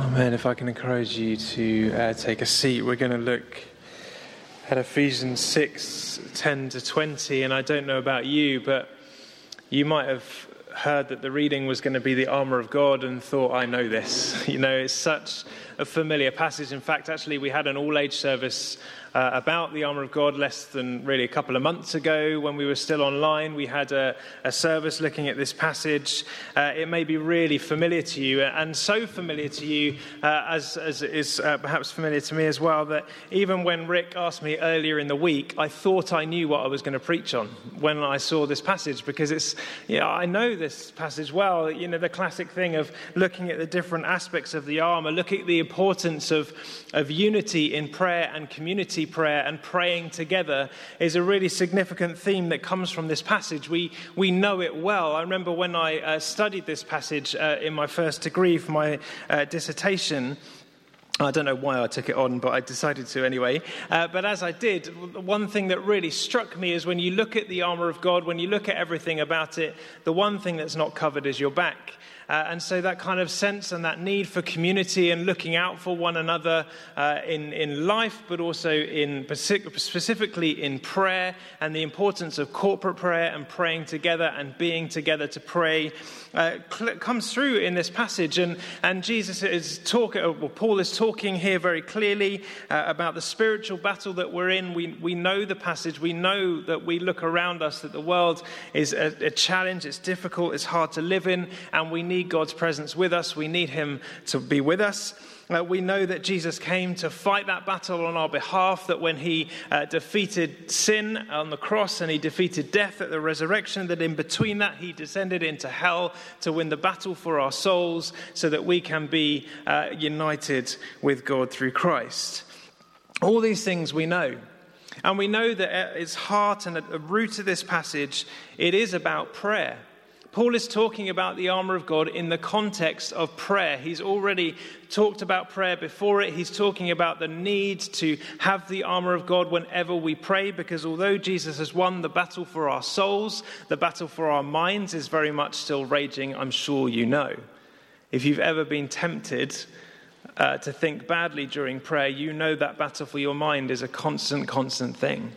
Amen. If I can encourage you to take a seat, we're going to look at Ephesians 6:10-20. And I don't know about you, but you might have heard that the reading was going to be the armor of God and thought, I know this. You know, it's such a familiar passage. In fact, actually, we had an all-age service about the armor of God less than really a couple of months ago when we were still online. We had a service looking at this passage. It may be really familiar to you, and so familiar to you as it is perhaps familiar to me as well, that even when Rick asked me earlier in the week, I thought I knew what I was going to preach on when I saw this passage, because it's, I know this passage well. You know, the classic thing of looking at the different aspects of the armor, look at the importance of unity in prayer and community prayer and praying together is a really significant theme that comes from this passage. We know it well. I remember when I studied this passage in my first degree for my dissertation. I don't know why I took it on, but I decided to anyway. But as I did, one thing that really struck me is when you look at the armor of God, when you look at everything about it, the one thing that's not covered is your back. And so that kind of sense and that need for community and looking out for one another in life, but also in specifically in prayer, and the importance of corporate prayer and praying together and being together to pray comes through in this passage. And Jesus is talking, well, Paul is talking here very clearly about the spiritual battle that we're in. We know the passage. We know that we look around us, that the world is a challenge. It's difficult. It's hard to live in, and we need God's presence with us. We need him to be with us. We know that Jesus came to fight that battle on our behalf, that when he defeated sin on the cross and he defeated death at the resurrection, that in between that he descended into hell to win the battle for our souls so that we can be united with God through Christ. All these things we know. And we know that at its heart and at the root of this passage, it is about prayer. Paul is talking about the armor of God in the context of prayer. He's already talked about prayer before it. He's talking about the need to have the armor of God whenever we pray, because although Jesus has won the battle for our souls, the battle for our minds is very much still raging, I'm sure you know. If you've ever been tempted to think badly during prayer, you know that battle for your mind is a constant thing.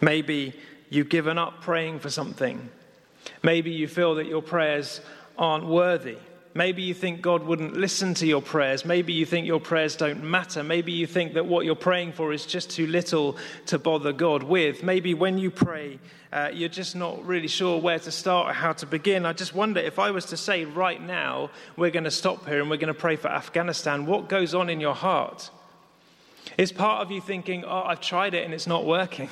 Maybe you've given up praying for something. Maybe you feel that your prayers aren't worthy. Maybe you think God wouldn't listen to your prayers. Maybe you think your prayers don't matter. Maybe you think that what you're praying for is just too little to bother God with. Maybe when you pray, you're just not really sure where to start or how to begin. I just wonder, if I was to say right now, we're going to stop here and we're going to pray for Afghanistan, what goes on in your heart? Is part of you thinking, oh, I've tried it and it's not working?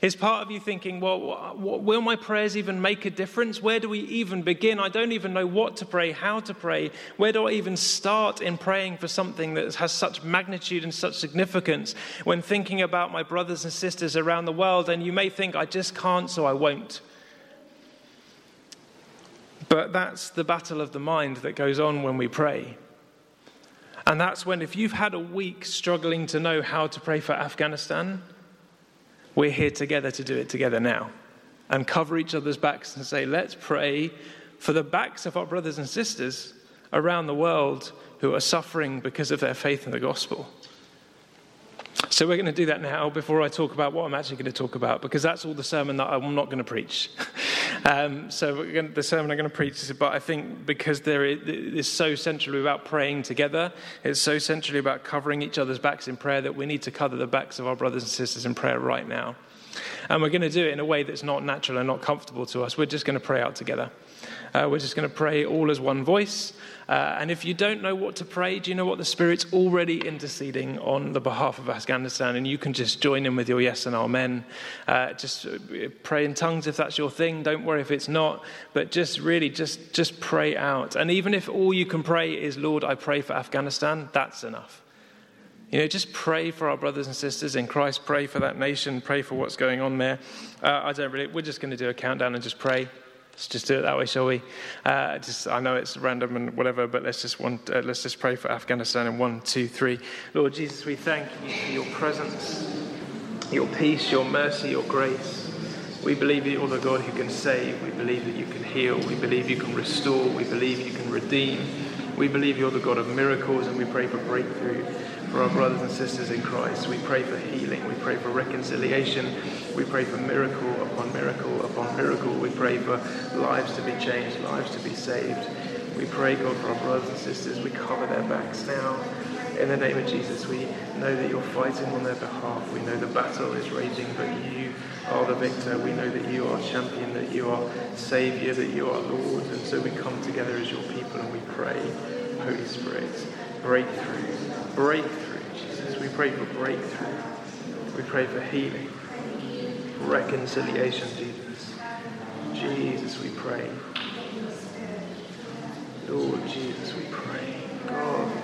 Is part of you thinking, well, will my prayers even make a difference? Where do we even begin? I don't even know what to pray, how to pray. Where do I even start in praying for something that has such magnitude and such significance when thinking about my brothers and sisters around the world? And you may think, I just can't, so I won't. But that's the battle of the mind that goes on when we pray. And that's when, if you've had a week struggling to know how to pray for Afghanistan, we're here together to do it together now and cover each other's backs and say, let's pray for the backs of our brothers and sisters around the world who are suffering because of their faith in the gospel. So we're going to do that now before I talk about what I'm actually going to talk about, because that's all the sermon that I'm not going to preach. The sermon I'm going to preach is about, I think, because it's so centrally about praying together, it's so centrally about covering each other's backs in prayer, that we need to cover the backs of our brothers and sisters in prayer right now. And we're going to do it in a way that's not natural and not comfortable to us. We're just going to pray out together. We're just going to pray all as one voice. And if you don't know what to pray, do you know what? The Spirit's already interceding on the behalf of Afghanistan, and you can just join in with your yes and amen. Just pray in tongues if that's your thing. Don't worry if it's not, but just pray out. And even if all you can pray is, Lord, I pray for Afghanistan, that's enough. You know, just pray for our brothers and sisters in Christ. Pray for that nation. Pray for what's going on there. We're just going to do a countdown and just pray. Let's just do it that way, shall we? I know it's random and whatever, but let's just pray for Afghanistan in 1, 2, 3. Lord Jesus, we thank you for your presence, your peace, your mercy, your grace. We believe you're the God who can save. We believe that you can heal. We believe you can restore. We believe you can redeem. We believe you're the God of miracles, and we pray for breakthrough for our brothers and sisters in Christ. We pray for healing. We pray for reconciliation. We pray for miracle upon miracle upon miracle. We pray for lives to be changed, lives to be saved. We pray, God, for our brothers and sisters. We cover their backs now. In the name of Jesus, we know that you're fighting on their behalf. We know the battle is raging, but you are the victor. We know that you are champion, that you are Saviour, that you are Lord. And so we come together as your people and we pray, Holy Spirit, breakthrough, breakthrough, Jesus. We pray for breakthrough. We pray for healing, reconciliation, Jesus. Jesus, we pray. Lord Jesus, we pray. God, we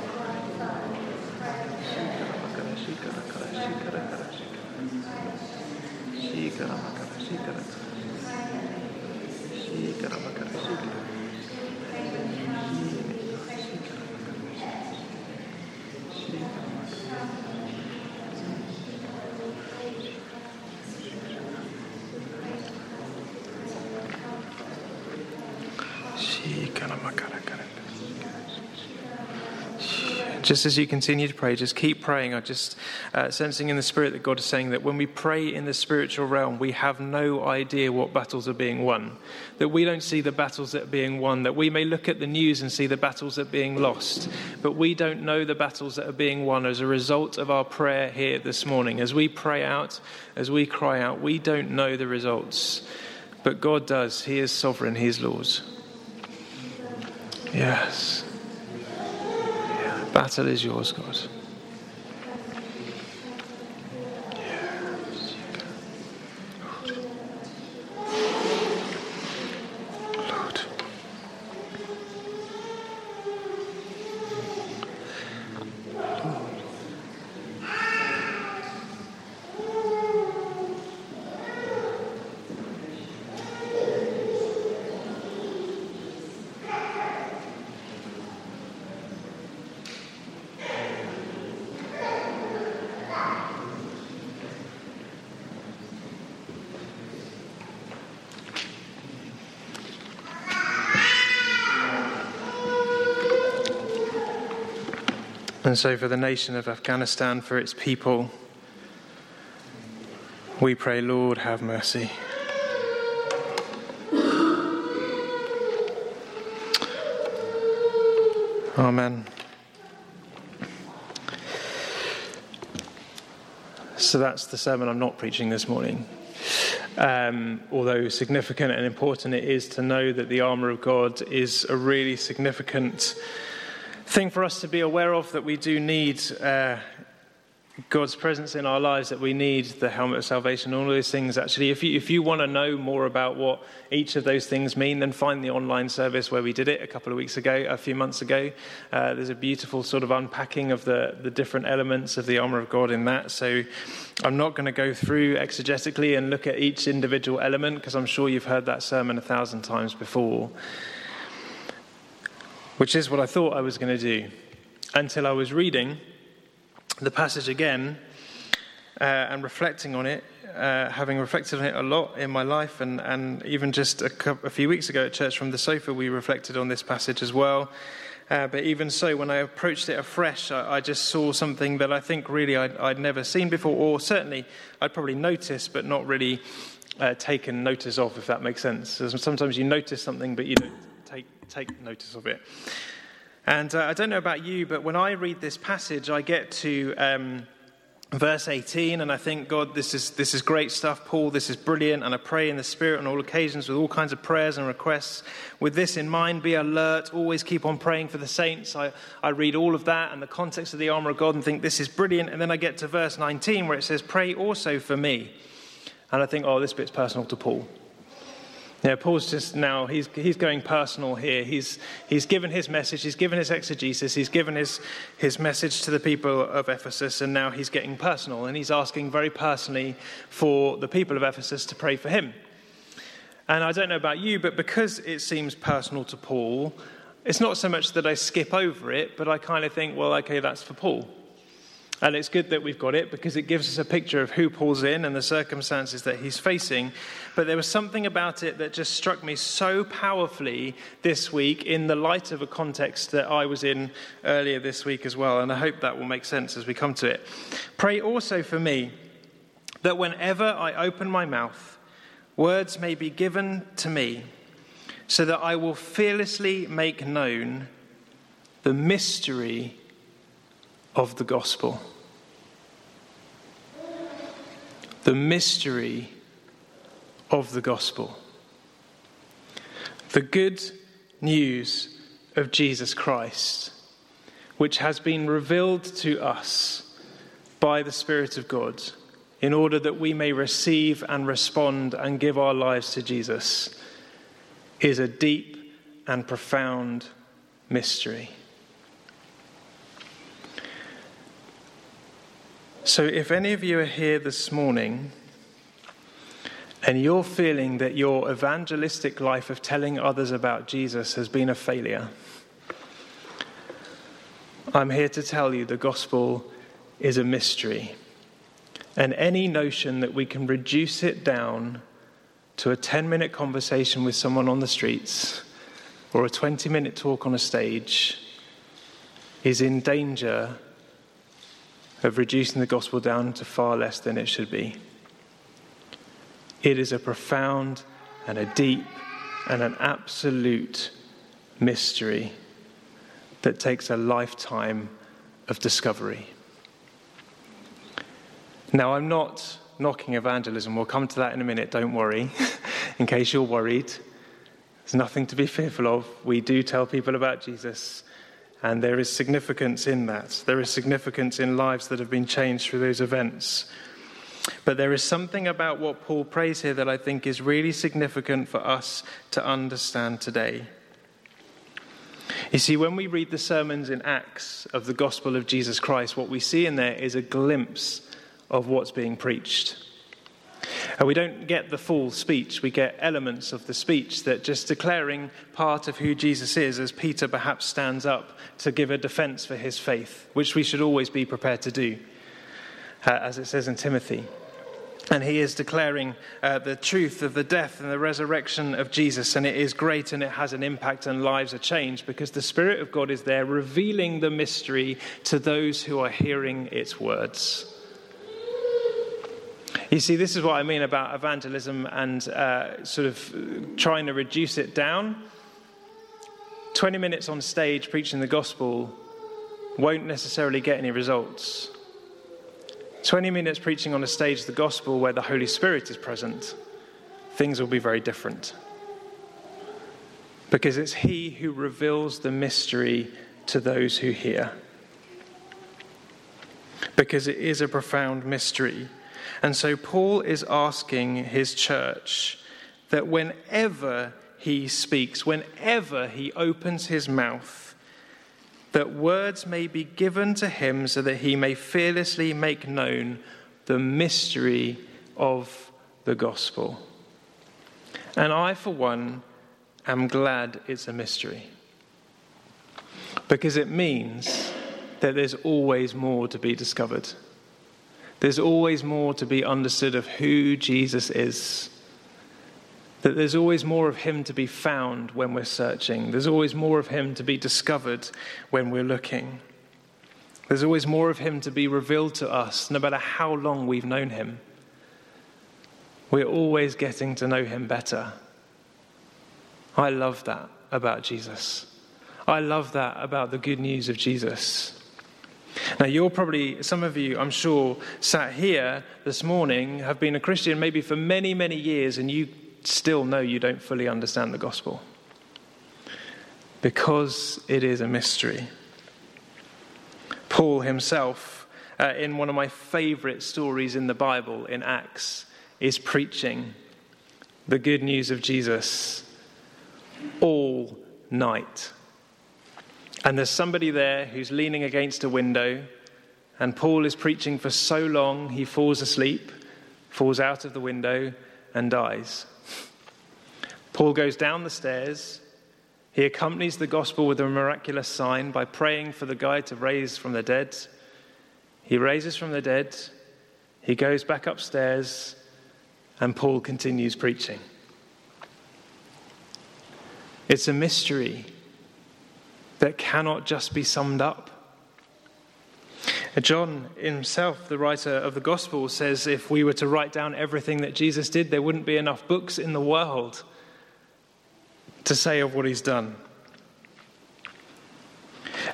Just as you continue to pray, just keep praying. I'm just sensing in the Spirit that God is saying that when we pray in the spiritual realm, we have no idea what battles are being won, that we don't see the battles that are being won, that we may look at the news and see the battles that are being lost, but we don't know the battles that are being won as a result of our prayer here this morning. As we pray out, as we cry out, we don't know the results, but God does. He is sovereign. He is Lord. Yes. Battle is yours, God. Lord. And so for the nation of Afghanistan, for its people, we pray, Lord, have mercy. Amen. So that's the sermon I'm not preaching this morning. Although significant and important it is to know that the armour of God is a really significant thing for us to be aware of, that we do need God's presence in our lives, that we need the helmet of salvation, all those things. Actually, if you want to know more about what each of those things mean, then find the online service where we did it a few months ago. There's a beautiful sort of unpacking of the different elements of the armor of God in that. So I'm not going to go through exegetically and look at each individual element, because I'm sure you've heard that sermon 1,000 times before. Which is what I thought I was going to do until I was reading the passage again and reflecting on it, having reflected on it a lot in my life, and even just a few weeks ago at Church from the Sofa, we reflected on this passage as well. But even so, when I approached it afresh, I just saw something that I think really I'd never seen before, or certainly I'd probably noticed but not really taken notice of, if that makes sense. Sometimes you notice something but you don't take notice of it. And I don't know about you, but when I read this passage, I get to verse 18, and I think, God, this is great stuff, Paul, this is brilliant, and I pray in the Spirit on all occasions with all kinds of prayers and requests. With this in mind, be alert, always keep on praying for the saints. I read all of that and the context of the armor of God and think, this is brilliant, and then I get to verse 19 where it says, pray also for me. And I think, oh, this bit's personal to Paul. Yeah, Paul's just now, he's going personal here. He's given his message, he's given his exegesis, he's given his message to the people of Ephesus, and now he's getting personal, and he's asking very personally for the people of Ephesus to pray for him. And I don't know about you, but because it seems personal to Paul, it's not so much that I skip over it, but I kind of think, well, okay, that's for Paul. And it's good that we've got it because it gives us a picture of who Paul's in and the circumstances that he's facing. But there was something about it that just struck me so powerfully this week in the light of a context that I was in earlier this week as well. And I hope that will make sense as we come to it. Pray also for me that whenever I open my mouth, words may be given to me so that I will fearlessly make known the mystery of the gospel. The mystery of the gospel. The good news of Jesus Christ, which has been revealed to us by the Spirit of God, in order that we may receive and respond and give our lives to Jesus, is a deep and profound mystery. So if any of you are here this morning and you're feeling that your evangelistic life of telling others about Jesus has been a failure, I'm here to tell you the gospel is a mystery. And any notion that we can reduce it down to a 10-minute conversation with someone on the streets or a 20-minute talk on a stage is in danger of reducing the gospel down to far less than it should be. It is a profound and a deep and an absolute mystery that takes a lifetime of discovery. Now, I'm not knocking evangelism. We'll come to that in a minute, don't worry, in case you're worried. There's nothing to be fearful of. We do tell people about Jesus. And there is significance in that. There is significance in lives that have been changed through those events. But there is something about what Paul prays here that I think is really significant for us to understand today. You see, when we read the sermons in Acts of the gospel of Jesus Christ, what we see in there is a glimpse of what's being preached. And we don't get the full speech. We get elements of the speech that just declaring part of who Jesus is, as Peter perhaps stands up to give a defense for his faith, which we should always be prepared to do, as it says in Timothy. And he is declaring the truth of the death and the resurrection of Jesus, and it is great and it has an impact and lives are changed because the Spirit of God is there revealing the mystery to those who are hearing its words. You see, this is what I mean about evangelism and sort of trying to reduce it down. 20 minutes on stage preaching the gospel won't necessarily get any results. 20 minutes preaching on a stage the gospel where the Holy Spirit is present, things will be very different. Because it's He who reveals the mystery to those who hear. Because it is a profound mystery. And so Paul is asking his church that whenever he speaks, whenever he opens his mouth, that words may be given to him so that he may fearlessly make known the mystery of the gospel. And I, for one, am glad it's a mystery. Because it means that there's always more to be discovered. There's always more to be understood of who Jesus is. That there's always more of him to be found when we're searching. There's always more of him to be discovered when we're looking. There's always more of him to be revealed to us, no matter how long we've known him. We're always getting to know him better. I love that about Jesus. I love that about the good news of Jesus. Now, you're probably, some of you, I'm sure, sat here this morning, have been a Christian maybe for many, many years, and you still know you don't fully understand the gospel because it is a mystery. Paul himself, in one of my favorite stories in the Bible, in Acts, is preaching the good news of Jesus all night. And there's somebody there who's leaning against a window, and Paul is preaching for so long he falls asleep, falls out of the window, and dies. Paul goes down the stairs. He accompanies the gospel with a miraculous sign by praying for the guy to raise from the dead. He raises from the dead. He goes back upstairs, and Paul continues preaching. It's a mystery that cannot just be summed up. John himself, the writer of the Gospel, says if we were to write down everything that Jesus did, there wouldn't be enough books in the world to say of what he's done.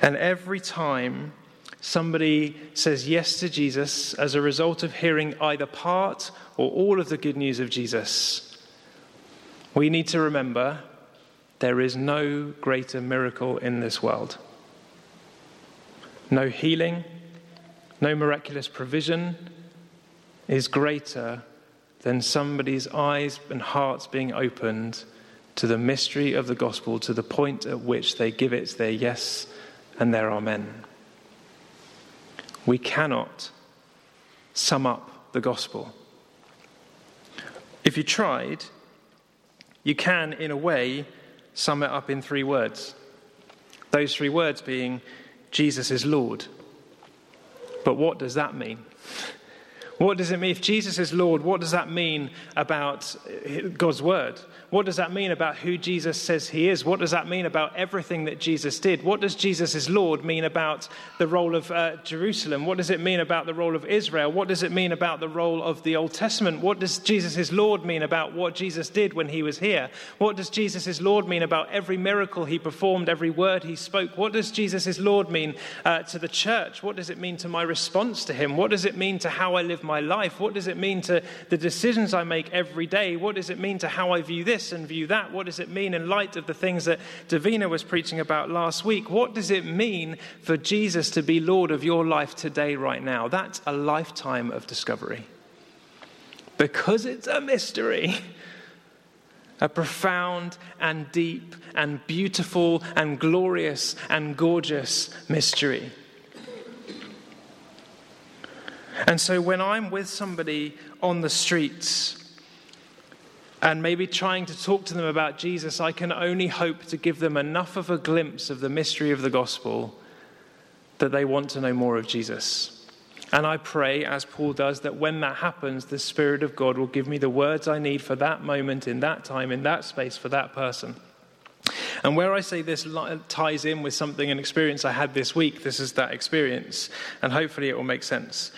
And every time somebody says yes to Jesus as a result of hearing either part or all of the good news of Jesus, we need to remember there is no greater miracle in this world. No healing, no miraculous provision is greater than somebody's eyes and hearts being opened to the mystery of the gospel, to the point at which they give it their yes and their amen. We cannot sum up the gospel. If you tried, you can, in a way, sum it up in three words. Those three words being, Jesus is Lord. But what does that mean? What does it mean? If Jesus is Lord, what does that mean about God's word? What does that mean about who Jesus says he is? What does that mean about everything that Jesus did? What does Jesus is Lord mean about the role of Jerusalem? What does it mean about the role of Israel? What does it mean about the role of the Old Testament? What does Jesus is Lord mean about what Jesus did when he was here? What does Jesus is Lord mean about every miracle he performed, every word he spoke? What does Jesus is Lord mean to the church? What does it mean to my response to him? What does it mean to how I live my life? What does it mean to the decisions I make every day? What does it mean to how I view this and view that? What does it mean in light of the things that Davina was preaching about last week? What does it mean for Jesus to be Lord of your life today, right now? That's a lifetime of discovery. Because it's a mystery, a profound and deep and beautiful and glorious and gorgeous mystery. And so when I'm with somebody on the streets and maybe trying to talk to them about Jesus, I can only hope to give them enough of a glimpse of the mystery of the gospel that they want to know more of Jesus. And I pray, as Paul does, that when that happens, the Spirit of God will give me the words I need for that moment, in that time, in that space, for that person. And where I say this ties in with something, an experience I had this week, this is that experience, and hopefully it will make sense.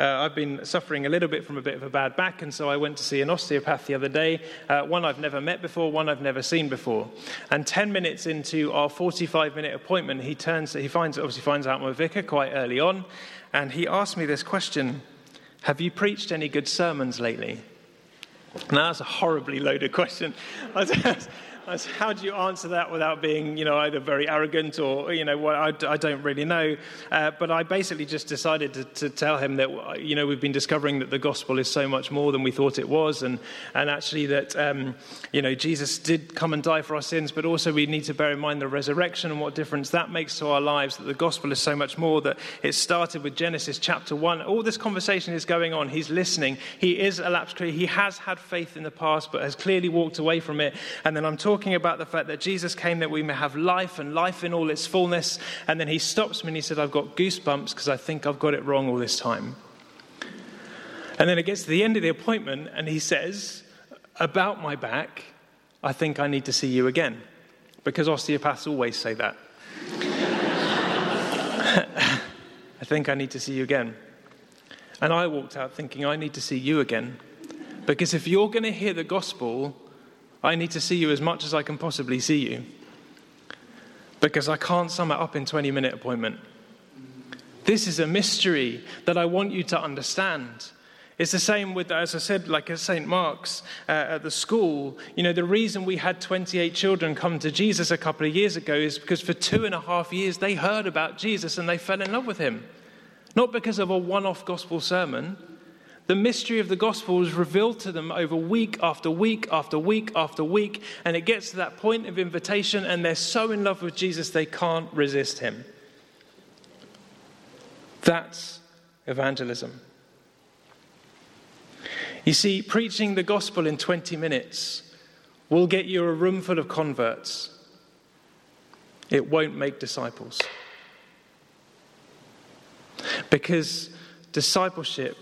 I've been suffering a little bit from a bit of a bad back, and so I went to see an osteopath the other day, one I've never met before, one I've never seen before. And 10 minutes into our 45-minute appointment, he obviously finds out I'm a vicar quite early on, and he asked me this question: have you preached any good sermons lately? Now, that's a horribly loaded question. How do you answer that without being, either very arrogant or, I don't really know. But I basically just decided to tell him that, we've been discovering that the gospel is so much more than we thought it was. And actually that, Jesus did come and die for our sins, but also we need to bear in mind the resurrection and what difference that makes to our lives, that the gospel is so much more, that it started with Genesis chapter 1. All this conversation is going on. He's listening. He is a lapsed creature. He has had faith in the past, but has clearly walked away from it. And then I'm talking about the fact that Jesus came that we may have life and life in all its fullness. And then he stops me and he said, I've got goosebumps because I think I've got it wrong all this time. And then it gets to the end of the appointment and he says, about my back, I think I need to see you again. Because osteopaths always say that. I think I need to see you again. And I walked out thinking, I need to see you again. Because if you're going to hear the gospel, I need to see you as much as I can possibly see you, because I can't sum it up in a 20-minute appointment. This is a mystery that I want you to understand. It's the same with, as I said, like at St. Mark's at the school. The reason we had 28 children come to Jesus a couple of years ago is because for 2.5 years they heard about Jesus and they fell in love with him. Not because of a one-off gospel sermon. The mystery of the gospel was revealed to them over week after week after week after week, and it gets to that point of invitation, and they're so in love with Jesus they can't resist him. That's evangelism. You see, preaching the gospel in 20 minutes will get you a room full of converts. It won't make disciples. Because discipleship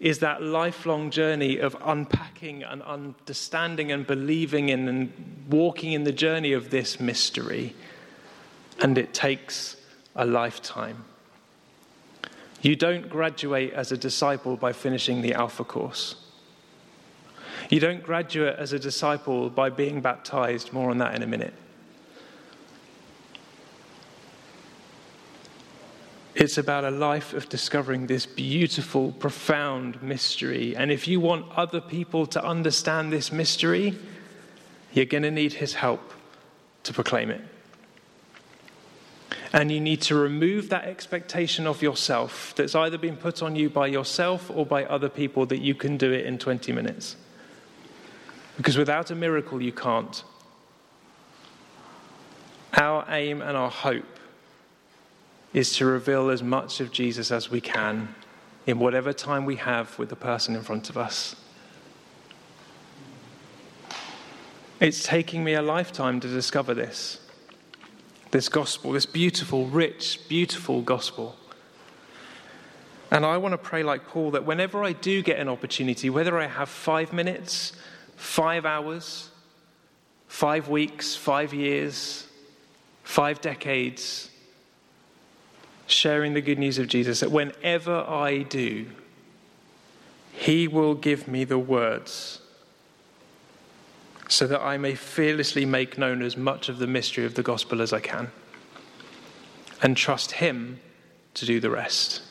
is that lifelong journey of unpacking and understanding and believing in and walking in the journey of this mystery. And it takes a lifetime. You don't graduate as a disciple by finishing the Alpha course. You don't graduate as a disciple by being baptized. More on that in a minute. It's about a life of discovering this beautiful, profound mystery. And if you want other people to understand this mystery, you're going to need his help to proclaim it. And you need to remove that expectation of yourself that's either been put on you by yourself or by other people that you can do it in 20 minutes. Because without a miracle, you can't. Our aim and our hope is to reveal as much of Jesus as we can in whatever time we have with the person in front of us. It's taking me a lifetime to discover this. This gospel, this beautiful, rich, beautiful gospel. And I want to pray like Paul that whenever I do get an opportunity, whether I have 5 minutes, 5 hours, 5 weeks, 5 years, 5 decades, sharing the good news of Jesus, that whenever I do, he will give me the words so that I may fearlessly make known as much of the mystery of the gospel as I can and trust him to do the rest.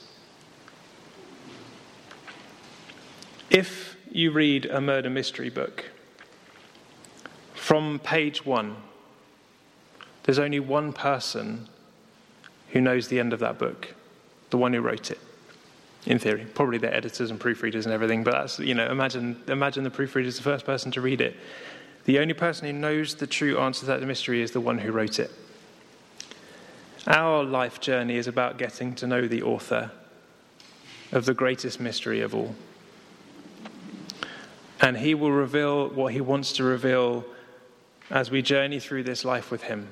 If you read a murder mystery book, from page 1, there's only one person who knows the end of that book, the one who wrote it, in theory. Probably their editors and proofreaders and everything, but that's, imagine the proofreader's the first person to read it. The only person who knows the true answer to that mystery is the one who wrote it. Our life journey is about getting to know the author of the greatest mystery of all. And he will reveal what he wants to reveal as we journey through this life with him.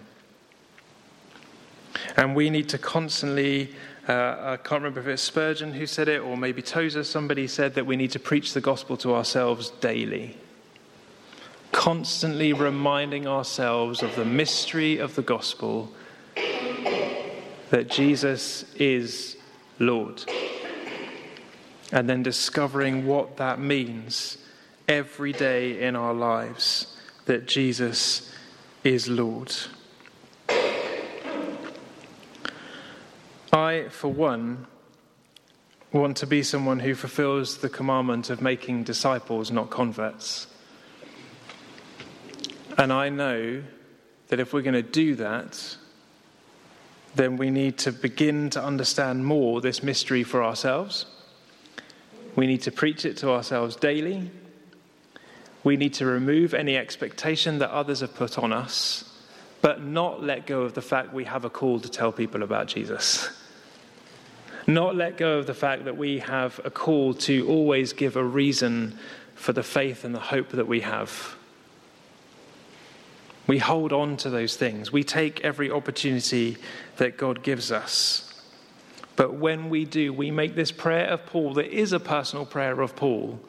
And we need to constantly, I can't remember if it's Spurgeon who said it, or maybe Tozer, somebody said that we need to preach the gospel to ourselves daily. Constantly reminding ourselves of the mystery of the gospel, that Jesus is Lord. And then discovering what that means every day in our lives, that Jesus is Lord. I, for one, want to be someone who fulfills the commandment of making disciples, not converts. And I know that if we're going to do that, then we need to begin to understand more this mystery for ourselves. We need to preach it to ourselves daily. We need to remove any expectation that others have put on us, but not let go of the fact we have a call to tell people about Jesus. Not let go of the fact that we have a call to always give a reason for the faith and the hope that we have. We hold on to those things. We take every opportunity that God gives us. But when we do, we make this prayer of Paul that is a personal prayer of Paul,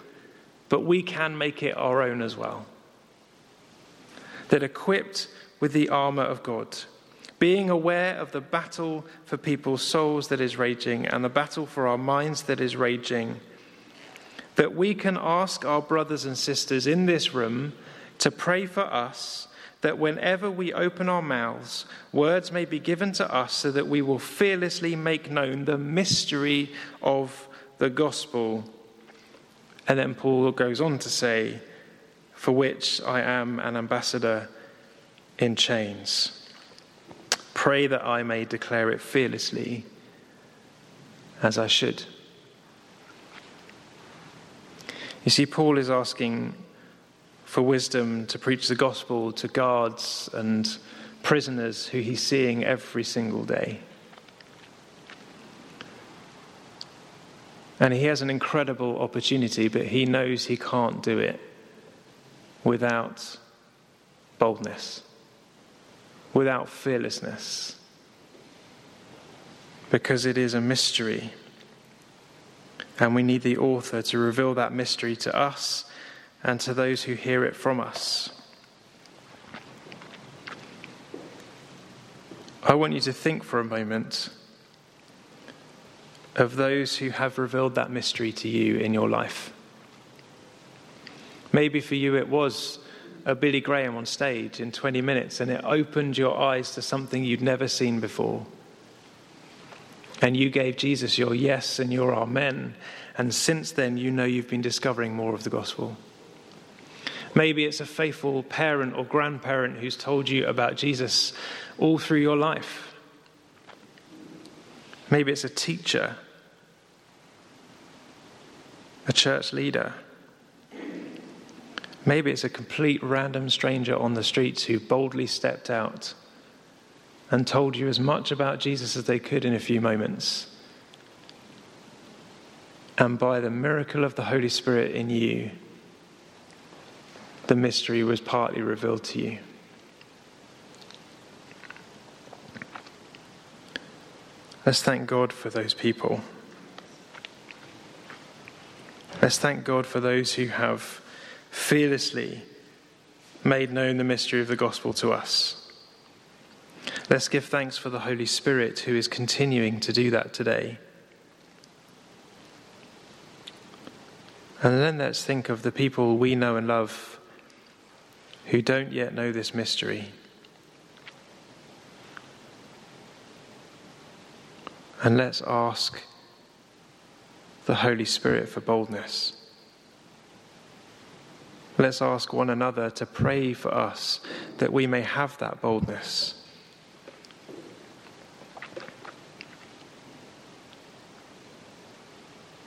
but we can make it our own as well. That equipped with the armor of God, being aware of the battle for people's souls that is raging and the battle for our minds that is raging, that we can ask our brothers and sisters in this room to pray for us, that whenever we open our mouths, words may be given to us so that we will fearlessly make known the mystery of the gospel. And then Paul goes on to say, for which I am an ambassador in chains. Pray that I may declare it fearlessly as I should. You see, Paul is asking for wisdom to preach the gospel to guards and prisoners who he's seeing every single day. And he has an incredible opportunity, but he knows he can't do it without boldness, without fearlessness, because it is a mystery. And we need the author to reveal that mystery to us and to those who hear it from us. I want you to think for a moment of those who have revealed that mystery to you in your life. Maybe for you it was a Billy Graham on stage in 20 minutes and it opened your eyes to something you'd never seen before. And you gave Jesus your yes and your amen. And since then, you know you've been discovering more of the gospel. Maybe it's a faithful parent or grandparent who's told you about Jesus all through your life. Maybe it's a teacher, a church leader. Maybe it's a complete random stranger on the streets who boldly stepped out and told you as much about Jesus as they could in a few moments. And by the miracle of the Holy Spirit in you, the mystery was partly revealed to you. Let's thank God for those people. Let's thank God for those who have fearlessly made known the mystery of the gospel to us. Let's give thanks for the Holy Spirit who is continuing to do that today. And then let's think of the people we know and love who don't yet know this mystery. And let's ask the Holy Spirit for boldness. Let's ask one another to pray for us that we may have that boldness.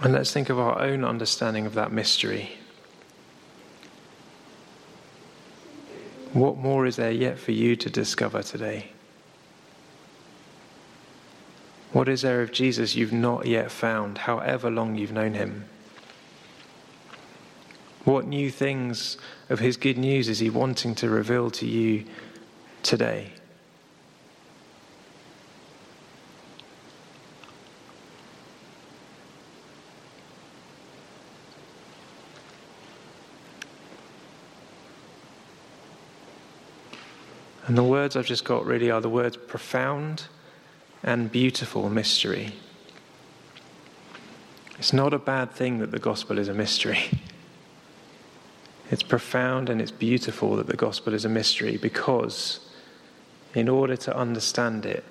And let's think of our own understanding of that mystery. What more is there yet for you to discover today? What is there of Jesus you've not yet found, however long you've known him? What new things of his good news is he wanting to reveal to you today? And the words I've just got really are the words profound and beautiful mystery. It's not a bad thing that the gospel is a mystery. It's profound and it's beautiful that the gospel is a mystery because in order to understand it,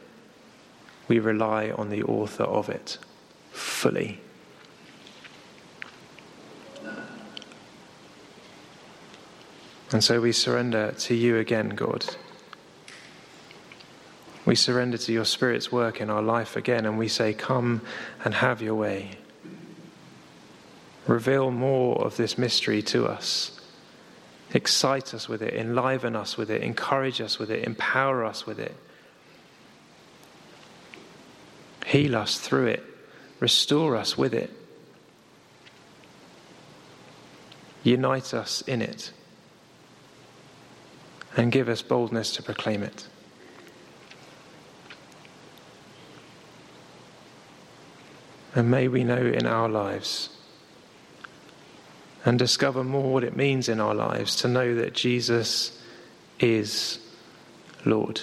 we rely on the author of it fully. And so we surrender to you again, God. We surrender to your Spirit's work in our life again, and we say, come and have your way. Reveal more of this mystery to us. Excite us with it, enliven us with it, encourage us with it, empower us with it. Heal us through it, restore us with it. Unite us in it, and give us boldness to proclaim it. And may we know in our lives and discover more what it means in our lives to know that Jesus is Lord.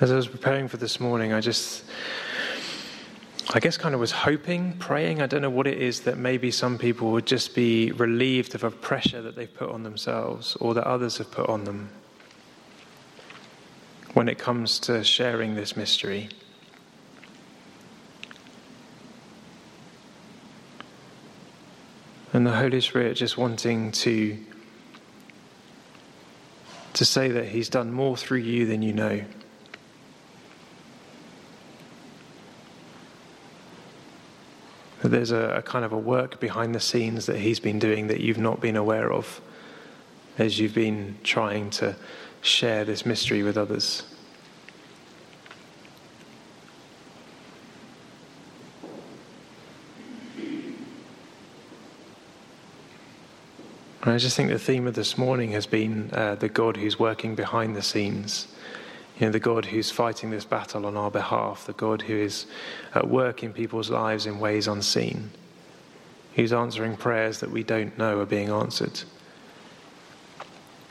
As I was preparing for this morning, I guess kind of was hoping, praying, I don't know what it is, that maybe some people would just be relieved of a pressure that they've put on themselves or that others have put on them when it comes to sharing this mystery. And the Holy Spirit just wanting to say that he's done more through you than you know. There's a kind of a work behind the scenes that he's been doing that you've not been aware of as you've been trying to share this mystery with others. And I just think the theme of this morning has been the God who's working behind the scenes. You know, the God who's fighting this battle on our behalf, the God who is at work in people's lives in ways unseen, who's answering prayers that we don't know are being answered,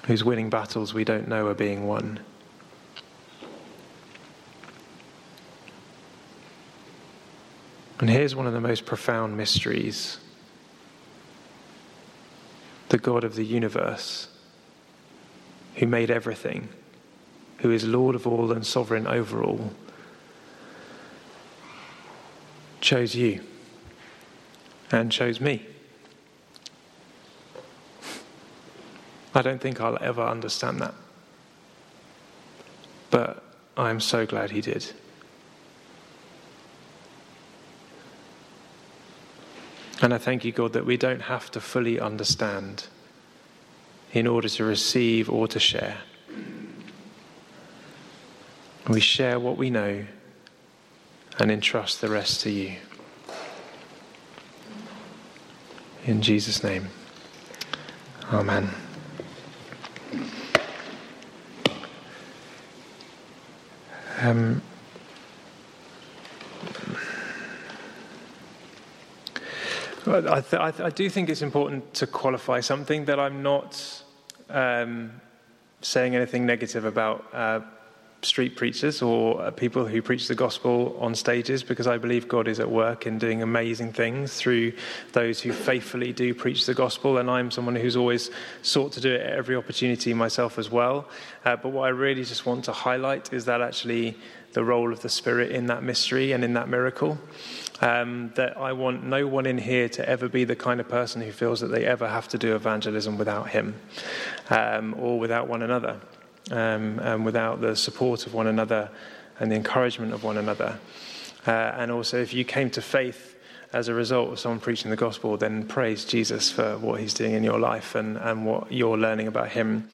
who's winning battles we don't know are being won. And here's one of the most profound mysteries. The God of the universe, who made everything, who is Lord of all and sovereign over all, chose you and chose me. I don't think I'll ever understand that, but I'm so glad he did. And I thank you, God, that we don't have to fully understand in order to receive or to share. We share what we know and entrust the rest to you. In Jesus' name, amen. I do think it's important to qualify something, that I'm not saying anything negative about street preachers or people who preach the gospel on stages, because I believe God is at work in doing amazing things through those who faithfully do preach the gospel, and I'm someone who's always sought to do it at every opportunity myself as well. But what I really just want to highlight is that actually the role of the Spirit in that mystery and in that miracle. That I want no one in here to ever be the kind of person who feels that they ever have to do evangelism without him, or without one another, and without the support of one another and the encouragement of one another. And also, if you came to faith as a result of someone preaching the gospel, then praise Jesus for what he's doing in your life and what you're learning about him.